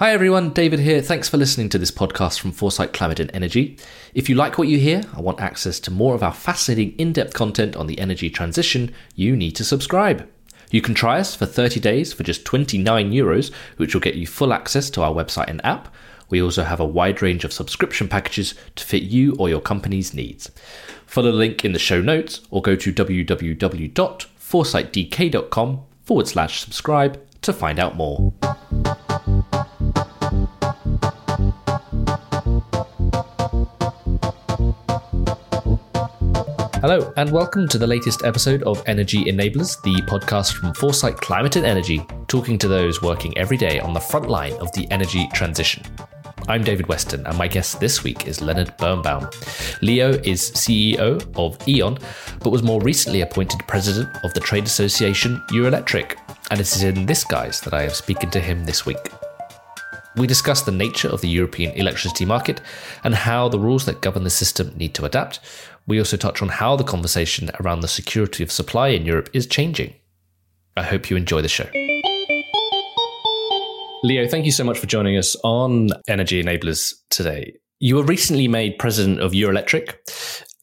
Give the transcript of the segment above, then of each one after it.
Hi everyone, David here. Thanks for listening to this podcast from Foresight Climate and Energy. If you like what you hear and want access to more of our fascinating in-depth content on the energy transition, you need to subscribe. You can try us for 30 days for just €29, which will get you full access to our website and app. We also have a wide range of subscription packages to fit you or your company's needs. Follow the link in the show notes or go to www.foresightdk.com/subscribe to find out more. Hello, and welcome to the latest episode of Energy Enablers, the podcast from Foresight Climate and Energy, talking to those working every day on the front line of the energy transition. I'm David Weston, and my guest this week is Leonhard Birnbaum. Leo is CEO of E.ON, but was more recently appointed president of the trade association Eurelectric, and it is in this guise that I am speaking to him this week. We discuss the nature of the European electricity market and how the rules that govern the system need to adapt. We also touch on how the conversation around the security of supply in Europe is changing. I hope you enjoy the show. Leo, thank you so much for joining us on Energy Enablers today. You were recently made president of Eurelectric.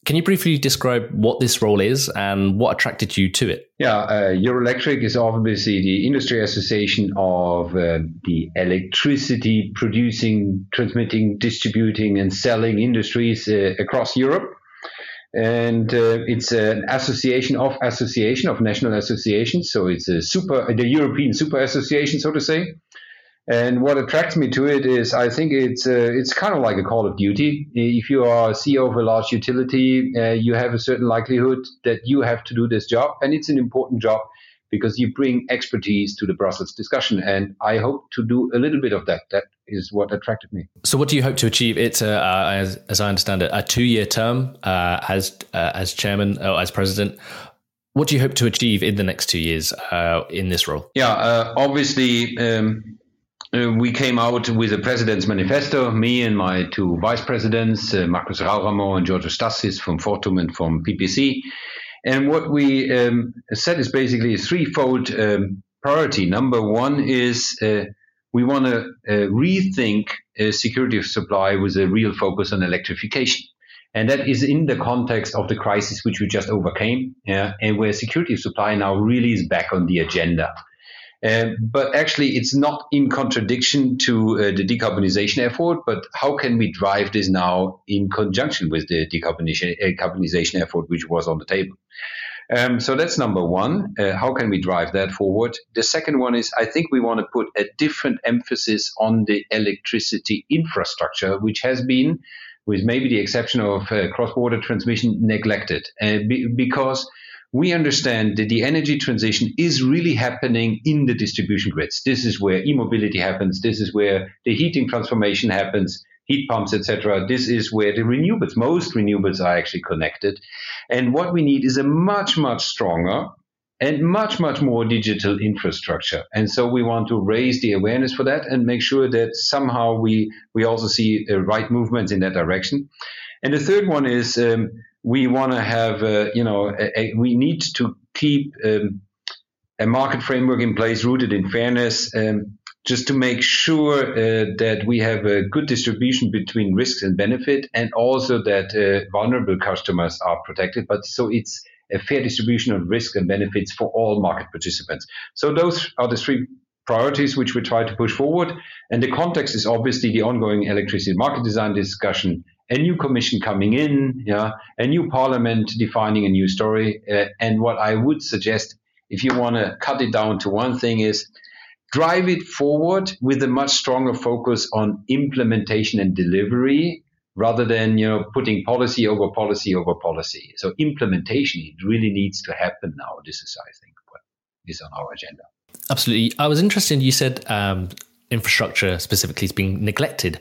Can you briefly describe what this role is and what attracted you to it? Eurelectric is obviously the industry association of the electricity producing, transmitting, distributing and selling industries across Europe. And it's an association of national associations. So it's the European super association, so to say. And what attracts me to it is I think it's kind of like a call of duty. If you are CEO of a large utility, you have a certain likelihood that you have to do this job. And it's an important job because you bring expertise to the Brussels discussion. And I hope to do a little bit of that. That is what attracted me. So what do you hope to achieve? It's, as I understand it, a 2-year term as chairman or as president. What do you hope to achieve in the next 2 years in this role? Obviously... we came out with a president's manifesto, me and my two vice presidents, Marcus Rauramo and George Stassis from Fortum and from PPC. And what we said is basically a threefold priority. Number one is we want to rethink security of supply with a real focus on electrification. And that is in the context of the crisis which we just overcame, and where security of supply now really is back on the agenda. But actually, it's not in contradiction to the decarbonization effort, but how can we drive this now in conjunction with the decarbonization effort, which was on the table? So that's number one. How can we drive that forward? The second one is I think we want to put a different emphasis on the electricity infrastructure, which has been, with maybe the exception of cross-border transmission, neglected because we understand that the energy transition is really happening in the distribution grids. This is where e-mobility happens. This is where the heating transformation happens, heat pumps, etc. This is where the renewables, most renewables are actually connected. And what we need is a much, much stronger and much, much more digital infrastructure. And so we want to raise the awareness for that and make sure that somehow we also see right movements in that direction. And the third one is... we want to have, we need to keep a market framework in place rooted in fairness, just to make sure that we have a good distribution between risks and benefit, and also that vulnerable customers are protected. But so it's a fair distribution of risk and benefits for all market participants. So those are the three priorities which we try to push forward. And the context is obviously the ongoing electricity market design discussion, a new commission coming in, a new parliament defining a new story. And what I would suggest, if you want to cut it down to one thing, is drive it forward with a much stronger focus on implementation and delivery rather than, putting policy over policy over policy. So implementation, it really needs to happen now. This is, I think, what is on our agenda. Absolutely. I was interested, you said... infrastructure specifically has been neglected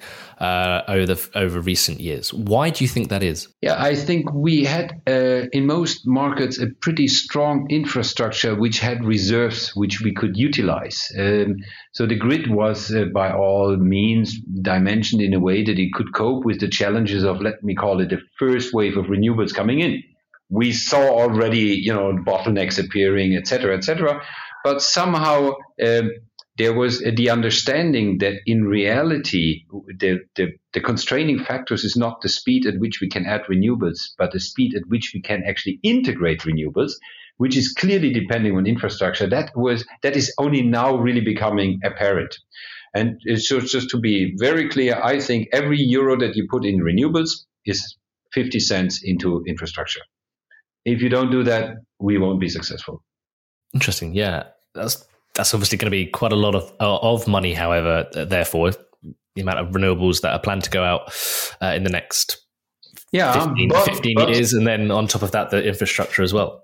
over recent years. Why do you think that is? Yeah, I think we had in most markets a pretty strong infrastructure which had reserves which we could utilize. So the grid was by all means dimensioned in a way that it could cope with the challenges of, let me call it, the first wave of renewables coming in. We saw already, bottlenecks appearing, et cetera, et cetera. But somehow... there was the understanding that in reality, the constraining factors is not the speed at which we can add renewables, but the speed at which we can actually integrate renewables, which is clearly depending on infrastructure. That is only now really becoming apparent. And so just to be very clear, I think every euro that you put in renewables is 50 cents into infrastructure. If you don't do that, we won't be successful. Interesting. Yeah, that's obviously going to be quite a lot of money. However, therefore, the amount of renewables that are planned to go out in the next 15 years, and then on top of that, the infrastructure as well.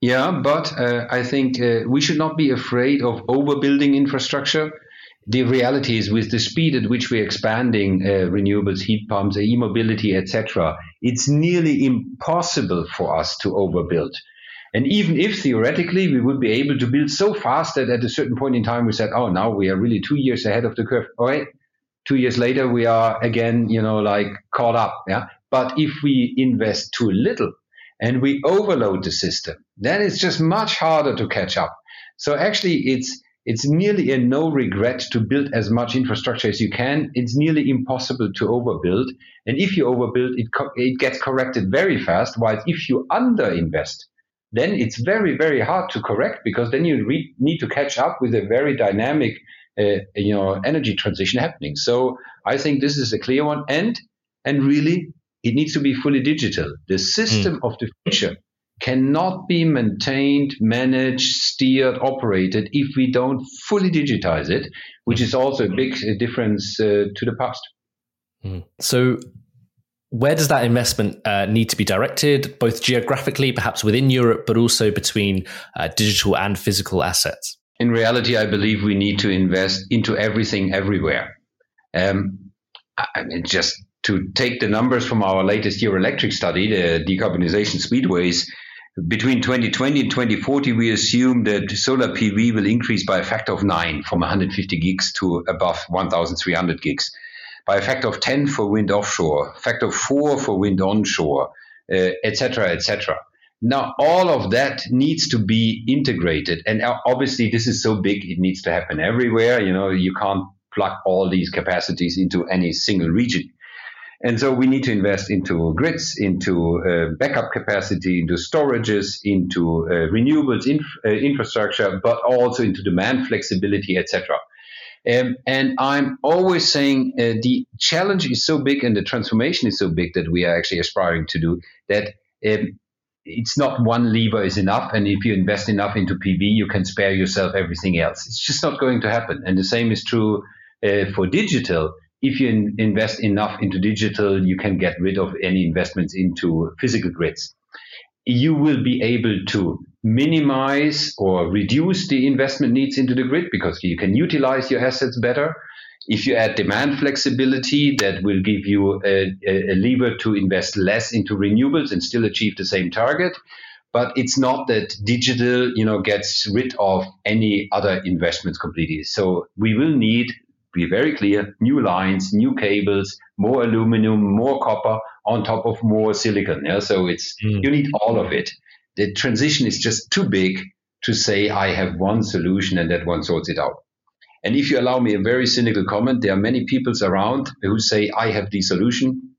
Yeah, but I think we should not be afraid of overbuilding infrastructure. The reality is, with the speed at which we're expanding renewables, heat pumps, e-mobility, etc., it's nearly impossible for us to overbuild. And even if theoretically we would be able to build so fast that at a certain point in time we said, oh, now we are really 2 years ahead of the curve. All right, 2 years later we are again, caught up. Yeah. But if we invest too little and we overload the system, then it's just much harder to catch up. So actually it's nearly a no regret to build as much infrastructure as you can. It's nearly impossible to overbuild. And if you overbuild, it gets corrected very fast, while if you underinvest, then it's very, very hard to correct, because then you need to catch up with a very dynamic, energy transition happening. So I think this is a clear one. And really, it needs to be fully digital. The system of the future cannot be maintained, managed, steered, operated if we don't fully digitize it, which is also a big difference to the past. So where does that investment need to be directed, both geographically, perhaps within Europe, but also between digital and physical assets? In reality, I believe we need to invest into everything everywhere. Just to take the numbers from our latest Eurelectric study, the decarbonization speedways, between 2020 and 2040, we assume that solar PV will increase by a factor of 9, from 150 gigs to above 1,300 gigs, by a factor of 10 for wind offshore, factor of 4 for wind onshore, etc., etc. Now, all of that needs to be integrated. And obviously, this is so big, it needs to happen everywhere. You can't plug all these capacities into any single region. And so we need to invest into grids, into backup capacity, into storages, into renewables infrastructure, but also into demand flexibility, etc. And I'm always saying the challenge is so big and the transformation is so big that we are actually aspiring to do that. It's not one lever is enough. And if you invest enough into PV, you can spare yourself everything else. It's just not going to happen. And the same is true for digital. If you invest enough into digital, you can get rid of any investments into physical grids. You will be able to minimize or reduce the investment needs into the grid because you can utilize your assets better. If you add demand flexibility, that will give you a lever to invest less into renewables and still achieve the same target. But it's not that digital, gets rid of any other investments completely. So we will need, be very clear, new lines, new cables, more aluminum, more copper on top of more silicon. Yeah? So it's you need all of it. The transition is just too big to say I have one solution and that one sorts it out. And if you allow me a very cynical comment, there are many people around who say I have the solution.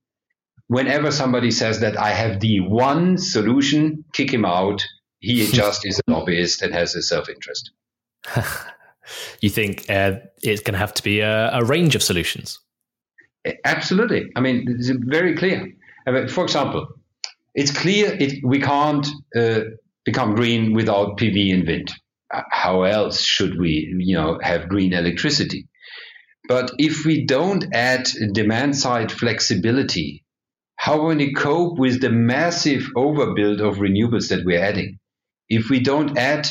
Whenever somebody says that I have the one solution, kick him out. He just is a lobbyist and has a self-interest. You think it's going to have to be a range of solutions? Absolutely. It's very clear. For example, it's clear we can't become green without PV and wind. How else should we, have green electricity? But if we don't add demand-side flexibility, how will we cope with the massive overbuild of renewables that we're adding? If we don't add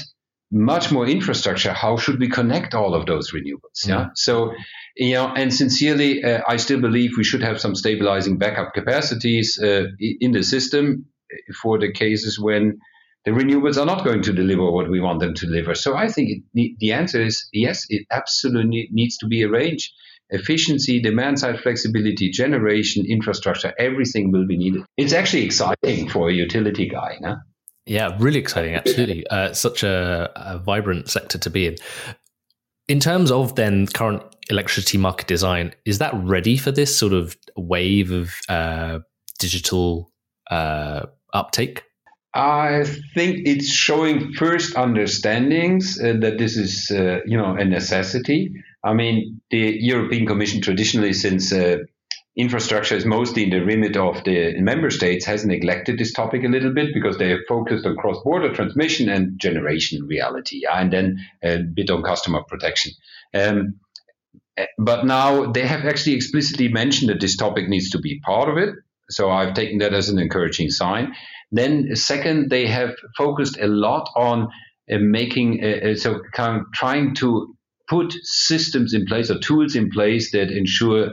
much more infrastructure, how should we connect all of those renewables? Yeah. So, and sincerely, I still believe we should have some stabilizing backup capacities in the system for the cases when the renewables are not going to deliver what we want them to deliver. So I think the answer is yes, it absolutely needs to be a range. Efficiency, demand-side flexibility, generation, infrastructure, everything will be needed. It's actually exciting for a utility guy, no? Yeah, really exciting, absolutely. Such a vibrant sector to be in. In terms of then current electricity market design, is that ready for this sort of wave of digital uptake? I think it's showing first understandings that this is, a necessity. I mean, the European Commission traditionally, since infrastructure is mostly in the remit of the member states, has neglected this topic a little bit because they have focused on cross-border transmission and generation reality, and then a bit on customer protection. But now they have actually explicitly mentioned that this topic needs to be part of it. So I've taken that as an encouraging sign. Then second, they have focused a lot on trying to put systems in place or tools in place that ensure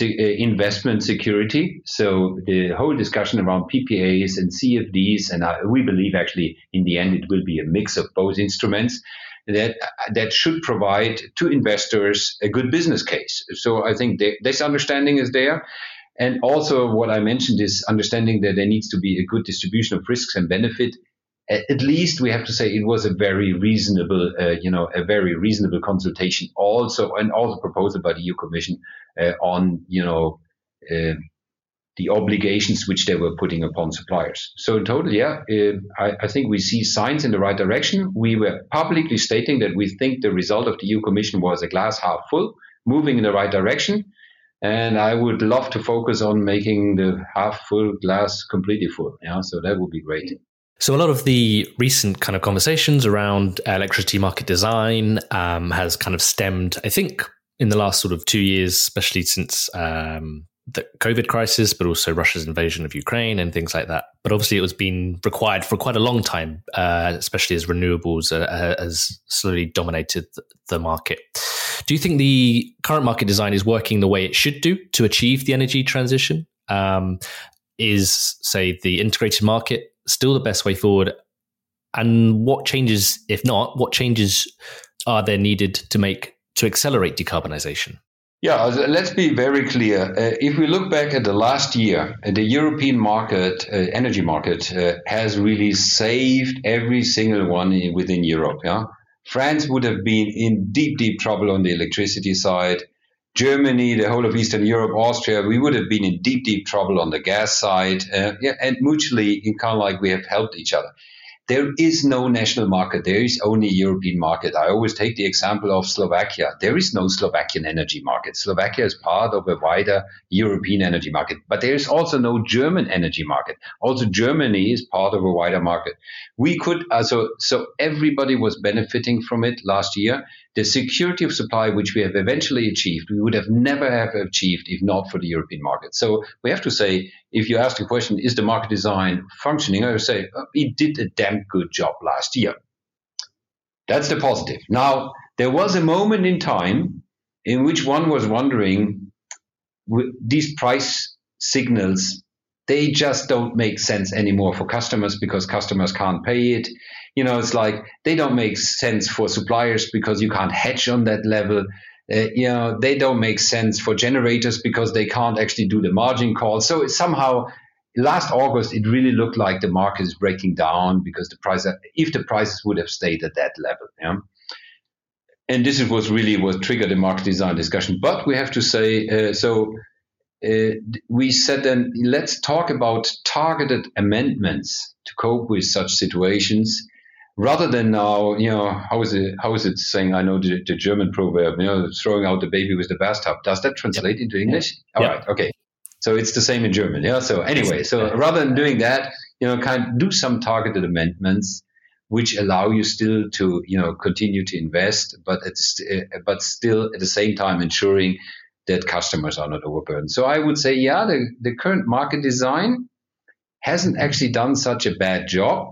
investment security. So the whole discussion around PPAs and CFDs, and we believe actually in the end it will be a mix of both instruments, that should provide to investors a good business case. So I think this understanding is there. And also what I mentioned is understanding that there needs to be a good distribution of risks and benefit. At least we have to say it was a very reasonable, consultation also, and also proposal by the EU Commission on, the obligations which they were putting upon suppliers. So in total, I think we see signs in the right direction. We were publicly stating that we think the result of the EU Commission was a glass half full, moving in the right direction. And I would love to focus on making the half full glass completely full. Yeah, so that would be great. So a lot of the recent kind of conversations around electricity market design has kind of stemmed, I think, in the last sort of 2 years, especially since the COVID crisis, but also Russia's invasion of Ukraine and things like that. But obviously it was being required for quite a long time, especially as renewables has slowly dominated the market. Do you think the current market design is working the way it should do to achieve the energy transition? Is, say, the integrated market still the best way forward? And what changes, if not, what changes are there needed to make to accelerate decarbonization? Yeah, let's be very clear. If we look back at the last year, the European market, energy market, has really saved every single one within Europe. Yeah? France would have been in deep, deep trouble on the electricity side. Germany, the whole of Eastern Europe, Austria, we would have been in deep, deep trouble on the gas side. And mutually, in kind of like we have helped each other. There is no national market. There is only European market. I always take the example of Slovakia. There is no Slovakian energy market. Slovakia is part of a wider European energy market, but there is also no German energy market. Also, Germany is part of a wider market. We could, so everybody was benefiting from it last year. The security of supply, which we have eventually achieved, we would have never have achieved if not for the European market. So we have to say, if you ask the question, is the market design functioning? I would say it did a damn good job last year. That's the positive. Now, there was a moment in time in which one was wondering, these price signals, they just don't make sense anymore for customers because customers can't pay it. You know, it's like they don't make sense for suppliers because you can't hedge on that level. They don't make sense for generators because they can't actually do the margin call. So it's somehow last August, it really looked like the market is breaking down because the prices would have stayed at that level. Yeah? And this is what triggered the market design discussion. But we have to say, we said then, let's talk about targeted amendments to cope with such situations. Rather than now, how is it saying, I know the German proverb, throwing out the baby with the bathtub. Does that translate into English? Yeah. All right. Okay. So it's the same in German. Yeah. So anyway, rather than doing that, do some targeted amendments, which allow you still to, continue to invest, but still at the same time ensuring that customers are not overburdened. So I would say, the current market design hasn't actually done such a bad job.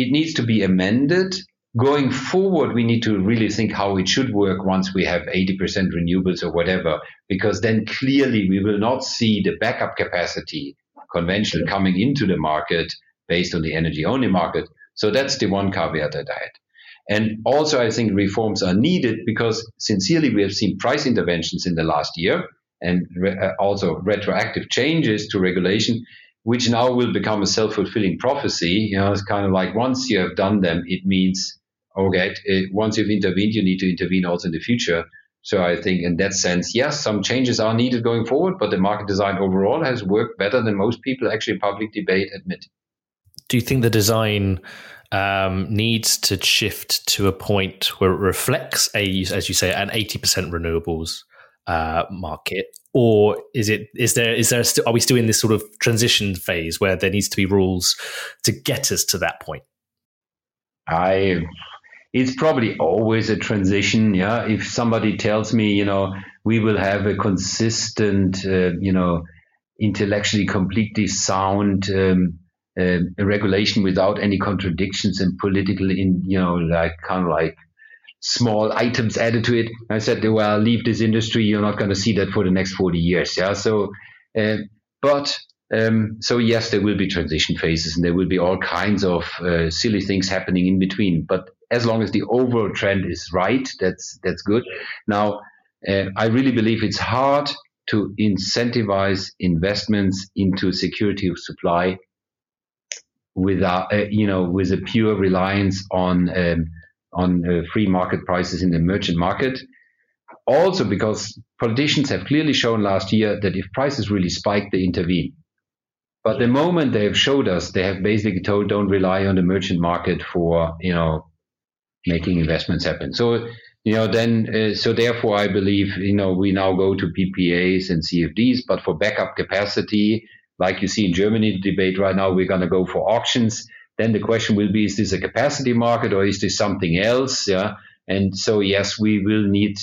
It needs to be amended. Going forward, we need to really think how it should work once we have 80% renewables or whatever, because then clearly we will not see the backup capacity conventional coming into the market based on the energy-only market. So that's the one caveat that I had. And also, I think reforms are needed because sincerely, we have seen price interventions in the last year and also retroactive changes to regulation, which now will become a self-fulfilling prophecy. It's kind of like once you have done them, it means all right, once you've intervened, you need to intervene also in the future. So I think in that sense, yes, some changes are needed going forward, but the market design overall has worked better than most people actually in public debate admit. Do you think the design needs to shift to a point where it reflects, as you say, an 80% renewables market, or is there still, are we still in this sort of transition phase where there needs to be rules to get us to that point? It's probably always a transition. Yeah, if somebody tells me, you know, we will have a consistent, intellectually completely sound regulation without any contradictions and political, small items added to it. I said, well, leave this industry. You're not going to see that for the next 40 years. Yeah. So, so yes, there will be transition phases and there will be all kinds of silly things happening in between. But as long as the overall trend is right, that's good. Now, I really believe it's hard to incentivize investments into security of supply without, with a pure reliance on free market prices in the merchant market. Also because politicians have clearly shown last year that if prices really spike, they intervene. But the moment they have showed us, they have basically told, don't rely on the merchant market for, making investments happen. So, therefore I believe, we now go to PPAs and CFDs, but for backup capacity, like you see in Germany debate right now, we're going to go for auctions. Then the question will be, is this a capacity market or is this something else? Yeah. And so, yes, we will need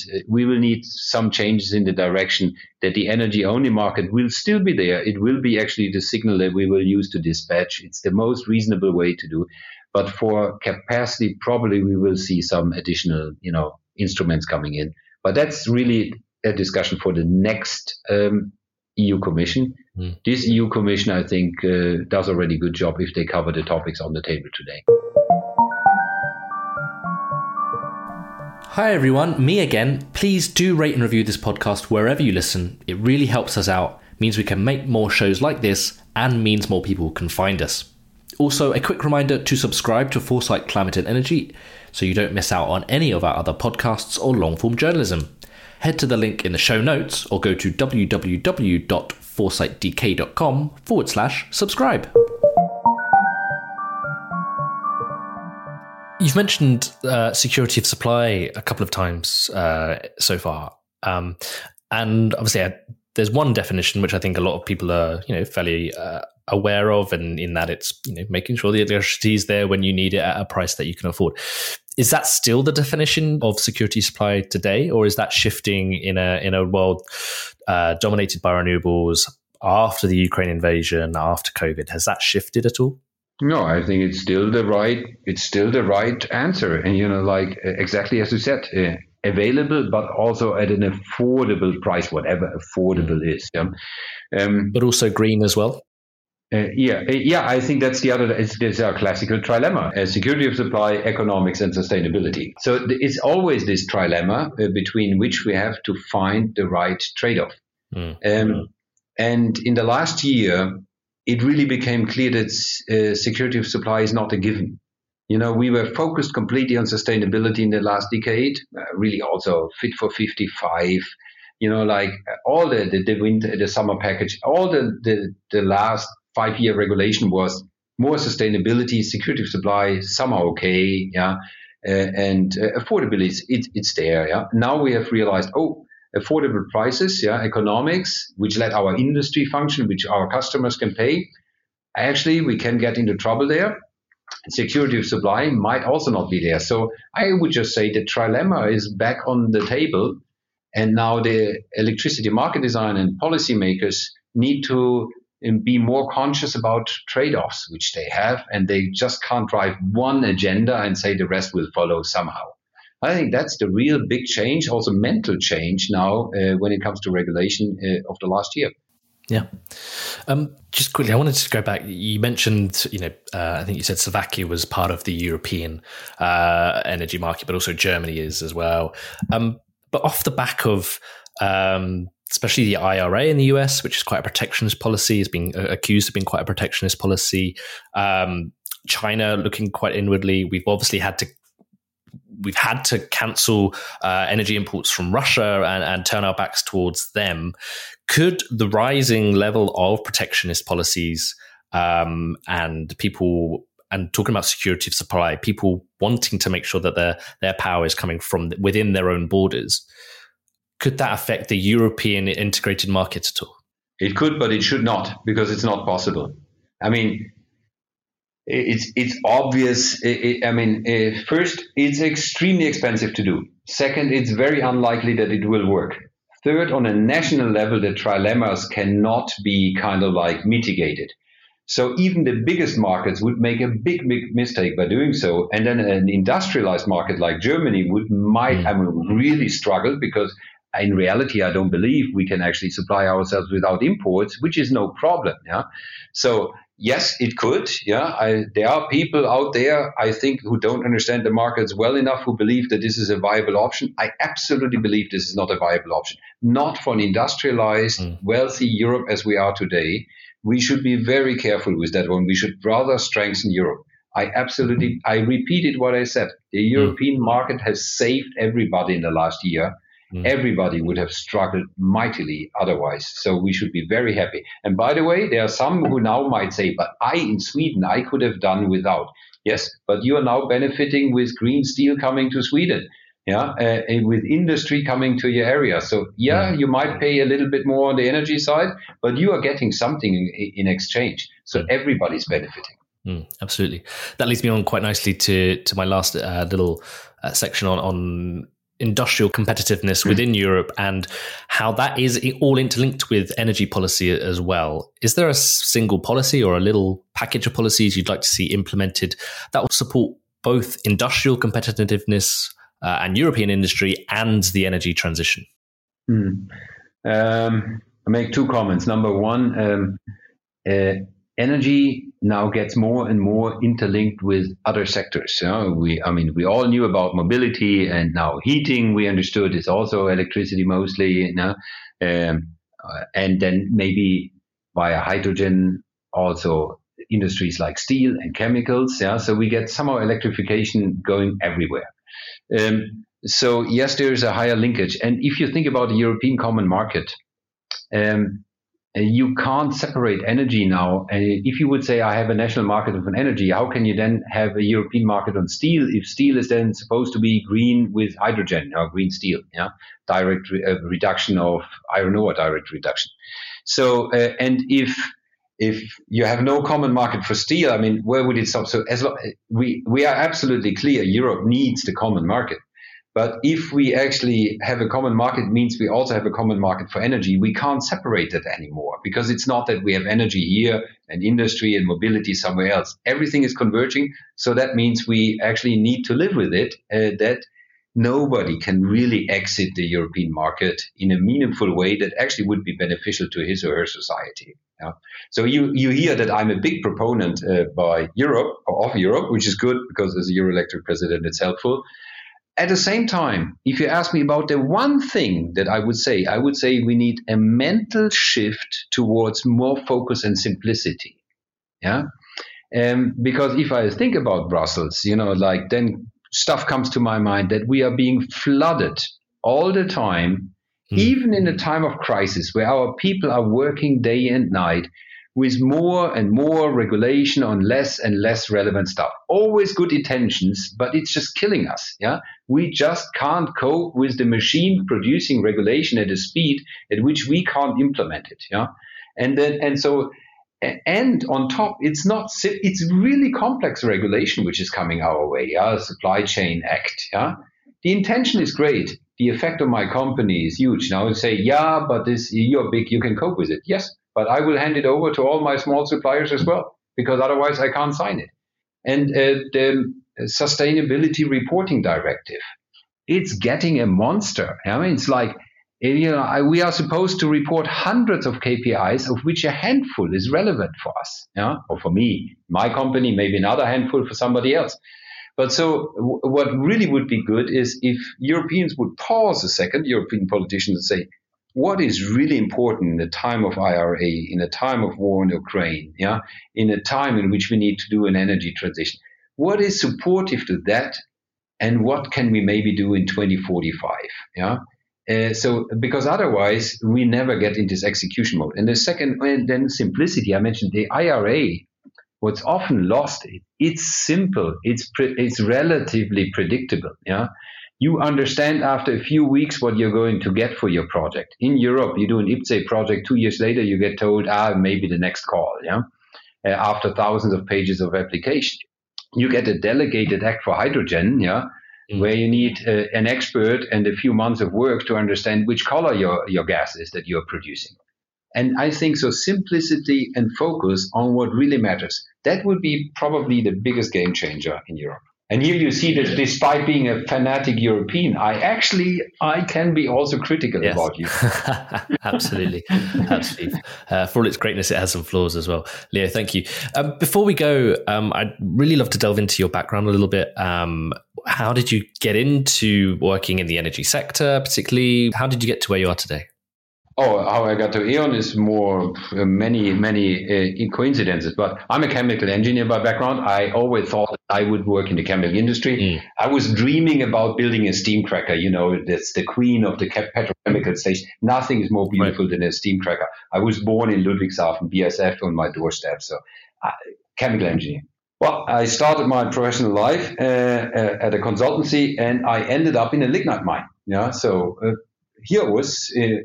some changes in the direction that the energy only market will still be there. It will be actually the signal that we will use to dispatch. It's the most reasonable way to do. But for capacity, probably we will see some additional, instruments coming in. But that's really a discussion for the next EU Commission. Mm. This EU Commission, I think, does already a good job if they cover the topics on the table today. Hi everyone, me again. Please do rate and review this podcast wherever you listen. It really helps us out, means we can make more shows like this, and means more people can find us. Also, a quick reminder to subscribe to Foresight Climate and Energy so you don't miss out on any of our other podcasts or long-form journalism. Head to the link in the show notes or go to www.foresightdk.com/subscribe. You've mentioned security of supply a couple of times so far. And obviously, there's one definition which I think a lot of people are, fairly aware of, and in that it's making sure the electricity is there when you need it at a price that you can afford. Is that still the definition of security supply today, or is that shifting in a world dominated by renewables after the Ukraine invasion, after COVID? Has that shifted at all? No, I think it's still the right answer, and exactly as you said. Available, but also at an affordable price, whatever affordable is. Yeah. But also green as well. I think that's the other. It's our classical trilemma: security of supply, economics, and sustainability. So it's always this trilemma between which we have to find the right trade-off. And in the last year, it really became clear that security of supply is not a given. We were focused completely on sustainability in the last decade, really also Fit for 55, all the winter, the summer package, all the last 5-year regulation was more sustainability, security of supply, somehow okay, yeah, and affordability, it's there, yeah. Now we have realized, affordable prices, yeah, economics, which let our industry function, which our customers can pay. Actually, we can get into trouble there. Security of supply might also not be there. So I would just say the trilemma is back on the table, and now the electricity market design and policymakers need to be more conscious about trade-offs, which they have, and they just can't drive one agenda and say the rest will follow somehow. I think that's the real big change, also mental change now when it comes to regulation of the last year. Yeah. Just quickly, I wanted to go back. You mentioned, I think you said Slovakia was part of the European energy market, but also Germany is as well. But off the back of especially the IRA in the US, which is quite a protectionist policy, is being accused of being quite a protectionist policy. China looking quite inwardly. We've obviously had to we've had to cancel energy imports from Russia and turn our backs towards them. Could the rising level of protectionist policies and people, and talking about security of supply, people wanting to make sure that their power is coming from within their own borders, could that affect the European integrated market at all? It could, but it should not, because it's not possible. I mean, it's obvious. First, it's extremely expensive to do. Second, it's very unlikely that it will work. Third, on a national level, the trilemmas cannot be kind of like mitigated. So even the biggest markets would make a big mistake by doing so. And then an industrialized market like Germany would really struggle, because in reality, I don't believe we can actually supply ourselves without imports, which is no problem. Yeah. So yes, it could. Yeah. There are people out there, I think, who don't understand the markets well enough, who believe that this is a viable option. I absolutely believe this is not a viable option. Not for an industrialized, wealthy Europe as we are today. We should be very careful with that one. We should rather strengthen Europe. I repeated what I said. The European market has saved everybody in the last year. Everybody would have struggled mightily otherwise. So we should be very happy. And by the way, there are some who now might say, but in Sweden, I could have done without. Yes, but you are now benefiting with green steel coming to Sweden. Yeah, and with industry coming to your area. So, you might pay a little bit more on the energy side, but you are getting something in exchange. So everybody's benefiting. Absolutely. That leads me on quite nicely to my last little section on industrial competitiveness within Europe and how that is all interlinked with energy policy as well. Is there a single policy or a little package of policies you'd like to see implemented that will support both industrial competitiveness and European industry and the energy transition? I make two comments. Number one, energy now gets more and more interlinked with other sectors. We all knew about mobility, and now heating, we understood, is also electricity mostly. And then maybe via hydrogen also industries like steel and chemicals. So we get somehow electrification going everywhere. So yes, there is a higher linkage. And if you think about the European common market, you can't separate energy now. If you would say, I have a national market of an energy, how can you then have a European market on steel if steel is then supposed to be green with hydrogen or green steel, direct reduction of iron ore, direct reduction. So, and if you have no common market for steel, where would it stop? So as we are absolutely clear, Europe needs the common market. But if we actually have a common market, means we also have a common market for energy. We can't separate it anymore, because it's not that we have energy here and industry and mobility somewhere else. Everything is converging. So that means we actually need to live with it, that nobody can really exit the European market in a meaningful way that actually would be beneficial to his or her society. Yeah. So you hear that I'm a big proponent of Europe, which is good, because as a Eurelectric president, it's helpful. At the same time, if you ask me about the one thing that I would say we need a mental shift towards more focus and simplicity. Yeah, because if I think about Brussels, then stuff comes to my mind that we are being flooded all the time. Even in a time of crisis where our people are working day and night with more and more regulation on less and less relevant stuff. Always good intentions, but it's just killing us. Yeah, we just can't cope with the machine producing regulation at a speed at which we can't implement it. Yeah, and on top, it's really complex regulation which is coming our way. Yeah, Supply Chain Act. Yeah, the intention is great. The effect on my company is huge. Now I say, but you're big, you can cope with it. Yes, but I will hand it over to all my small suppliers as well, because otherwise I can't sign it. And the Sustainability Reporting Directive, it's getting a monster. It's like, we are supposed to report hundreds of KPIs, of which a handful is relevant for us, or for me, my company, maybe another handful for somebody else. But so what really would be good is if Europeans would pause a second, European politicians, and say, what is really important in a time of IRA, in a time of war in Ukraine, in a time in which we need to do an energy transition? What is supportive to that and what can we maybe do in 2045? Yeah. So because otherwise we never get into this execution mode. And the second, and then simplicity. I mentioned the IRA. What's often lost, it's simple. It's relatively predictable. Yeah. You understand after a few weeks what you're going to get for your project. In Europe, you do an IPCEI project. 2 years later, you get told, maybe the next call. Yeah. After thousands of pages of application, you get a delegated act for hydrogen. Yeah. Mm-hmm. Where you need an expert and a few months of work to understand which color your gas is that you're producing. And I think so simplicity and focus on what really matters. That would be probably the biggest game changer in Europe. And here you see that despite being a fanatic European, I can be also critical about you. Absolutely. Absolutely. For all its greatness, it has some flaws as well. Leo, thank you. Before we go, I'd really love to delve into your background a little bit. How did you get into working in the energy sector particularly? How did you get to where you are today? How I got to E.ON is more many coincidences, but I'm a chemical engineer by background. I always thought I would work in the chemical industry. I was dreaming about building a steam cracker. You know, that's the queen of the petrochemical station. Nothing is more beautiful than a steam cracker. I was born in Ludwigshafen, BASF on my doorstep. So chemical engineer. Well, I started my professional life at a consultancy and I ended up in a lignite mine. Yeah, so...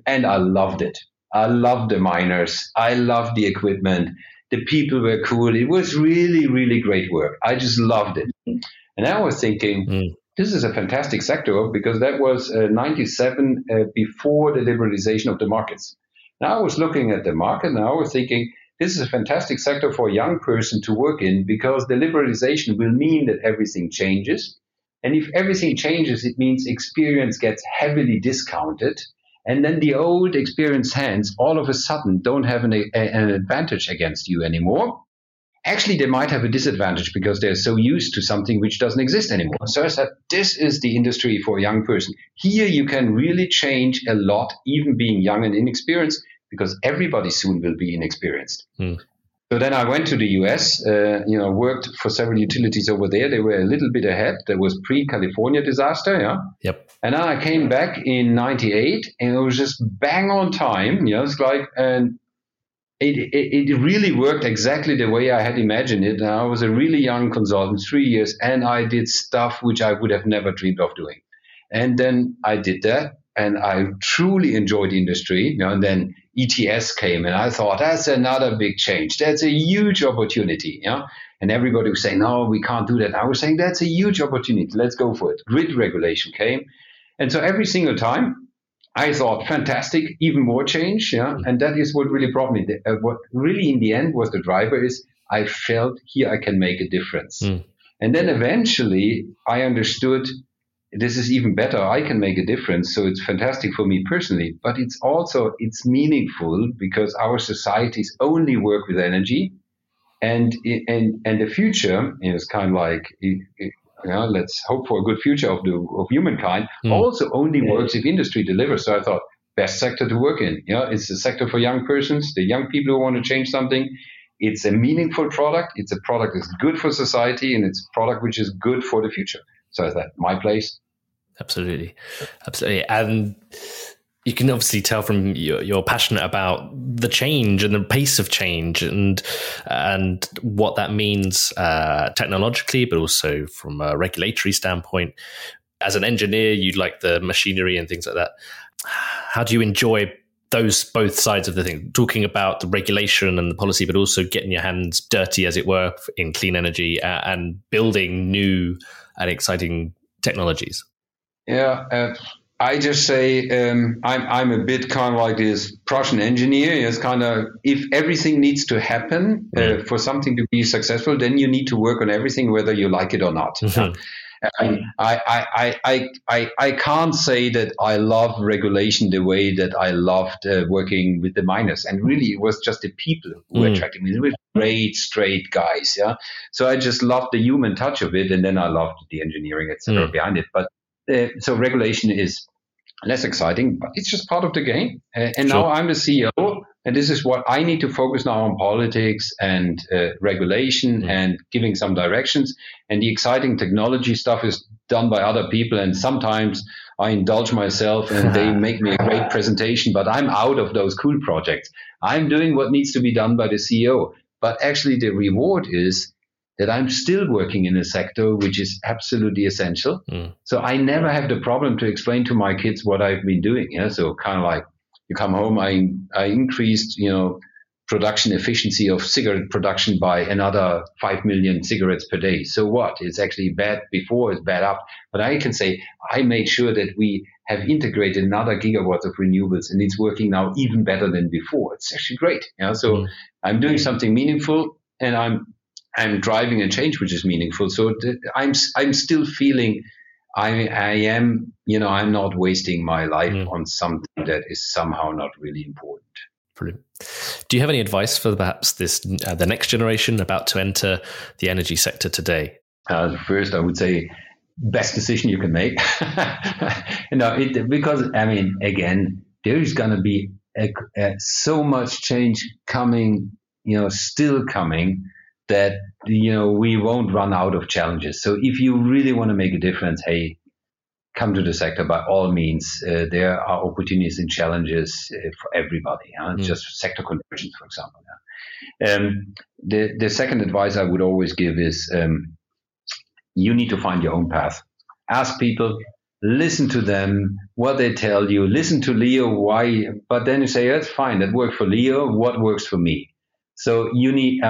and I loved it. I loved the miners. I loved the equipment. The people were cool. It was really, really great work. I just loved it. And I was thinking, this is a fantastic sector because that was 97 before the liberalization of the markets. Now I was looking at the market and I was thinking, this is a fantastic sector for a young person to work in because the liberalization will mean that everything changes. And if everything changes, it means experience gets heavily discounted. And then the old experienced hands all of a sudden don't have an advantage against you anymore. Actually, they might have a disadvantage because they're so used to something which doesn't exist anymore. So I said, this is the industry for a young person. Here you can really change a lot, even being young and inexperienced, because everybody soon will be inexperienced. So then I went to the US, worked for several utilities over there. They were a little bit ahead. That was pre-California disaster, yeah? Yep. And then I came back in 98 and it was just bang on time. You know, it's like, and it really worked exactly the way I had imagined it. And I was a really young consultant, 3 years, and I did stuff which I would have never dreamed of doing. And then I did that. And I truly enjoyed the industry. And then ETS came and I thought, that's another big change. That's a huge opportunity. Yeah? And everybody was saying, no, we can't do that. I was saying, that's a huge opportunity. Let's go for it. Grid regulation came. And so every single time I thought, fantastic, even more change. Yeah? And that is what really brought me. What really in the end was the driver is I felt here I can make a difference. And then eventually I understood this is even better. I can make a difference. So it's fantastic for me personally, but it's meaningful because our societies only work with energy and the future is kind of like, let's hope for a good future of humankind also only works if industry delivers. So I thought best sector to work in. It's a sector for young persons, the young people who want to change something. It's a meaningful product. It's a product that's good for society and it's a product which is good for the future. So is that my place? Absolutely. Absolutely. And you can obviously tell from you're passionate about the change and the pace of change and what that means technologically, but also from a regulatory standpoint. As an engineer, you'd like the machinery and things like that. How do you enjoy those both sides of the thing, talking about the regulation and the policy, but also getting your hands dirty, as it were, in clean energy and building new and exciting technologies? Yeah, I just say I'm a bit kind of like this Prussian engineer. It's kind of if everything needs to happen for something to be successful, then you need to work on everything, whether you like it or not. Mm-hmm. I can't say that I love regulation the way that I loved working with the miners. And really, it was just the people who attracted me. They were great, straight guys. Yeah. So I just loved the human touch of it. And then I loved the engineering, etc. behind it. But so regulation is less exciting, but it's just part of the game. And now I'm the CEO. And this is what I need to focus now on: politics and regulation and giving some directions. And the exciting technology stuff is done by other people. And sometimes I indulge myself and they make me a great presentation, but I'm out of those cool projects. I'm doing what needs to be done by the CEO. But actually the reward is that I'm still working in a sector which is absolutely essential. Mm. So I never have the problem to explain to my kids what I've been doing. Yeah? So kind of like, you come home, I increased, production efficiency of cigarette production by another 5 million cigarettes per day. So what? It's actually bad before, it's bad up. But I can say, I made sure that we have integrated another gigawatt of renewables and it's working now even better than before. It's actually great. Yeah. So I'm doing something meaningful and I'm driving a change which is meaningful. So I'm still feeling I am, I'm not wasting my life on something that is somehow not really important. Brilliant. Do you have any advice for perhaps this the next generation about to enter the energy sector today? First, I would say best decision you can make. Because again, there is going to be so much change coming, still coming, that we won't run out of challenges. So if you really want to make a difference, hey, come to the sector by all means. There are opportunities and challenges for everybody. Huh? Just sector conversions, for example. Yeah? The second advice I would always give is you need to find your own path. Ask people, listen to them, what they tell you. Listen to Leo, why? But then you say, that's fine. That worked for Leo. What works for me? So you need,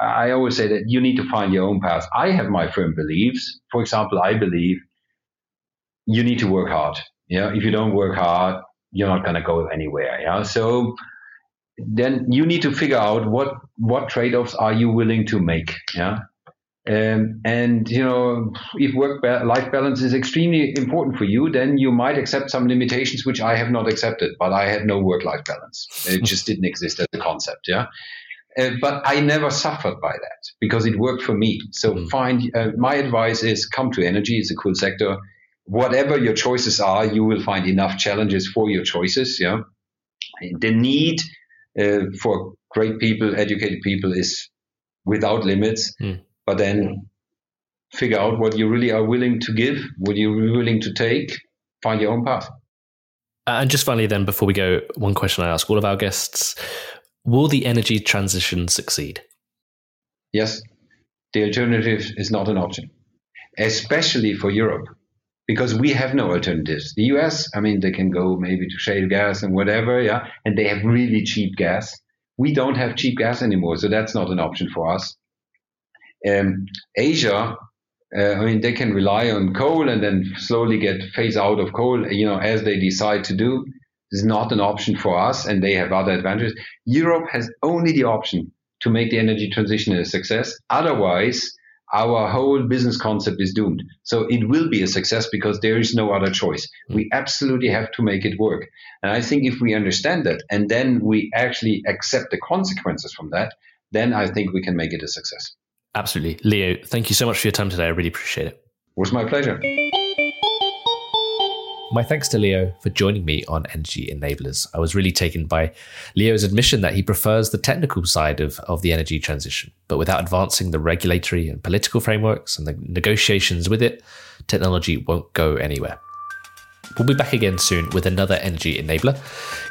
I always say that you need to find your own path. I have my firm beliefs. For example, I believe you need to work hard. Yeah. If you don't work hard, you're not going to go anywhere. Yeah. So then you need to figure out what trade-offs are you willing to make. Yeah. And if work-life balance is extremely important for you, then you might accept some limitations, which I have not accepted, but I had no work-life balance. It just didn't exist as a concept. Yeah. But I never suffered by that because it worked for me. So my advice is come to energy. It's a cool sector. Whatever your choices are, you will find enough challenges for your choices. Yeah. The need for great people, educated people is without limits. But then figure out what you really are willing to give, what you're willing to take, find your own path. And just finally then, before we go, one question I ask all of our guests. Will the energy transition succeed? Yes. The alternative is not an option, especially for Europe, because we have no alternatives. The US, they can go maybe to shale gas and whatever, yeah, and they have really cheap gas. We don't have cheap gas anymore, so that's not an option for us. Asia, they can rely on coal and then slowly get phase out of coal, as they decide to do. Is not an option for us, and they have other advantages. Europe has only the option to make the energy transition a success. Otherwise, our whole business concept is doomed. So it will be a success because there is no other choice. We absolutely have to make it work. And I think if we understand that, and then we actually accept the consequences from that, then I think we can make it a success. Absolutely. Leo, thank you so much for your time today. I really appreciate it. It was my pleasure. My thanks to Leo for joining me on Energy Enablers. I was really taken by Leo's admission that he prefers the technical side of the energy transition, but without advancing the regulatory and political frameworks and the negotiations with it, technology won't go anywhere. We'll be back again soon with another Energy Enabler.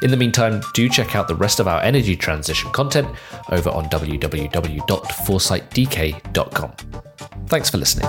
In the meantime, do check out the rest of our energy transition content over on www.foresightdk.com. Thanks for listening.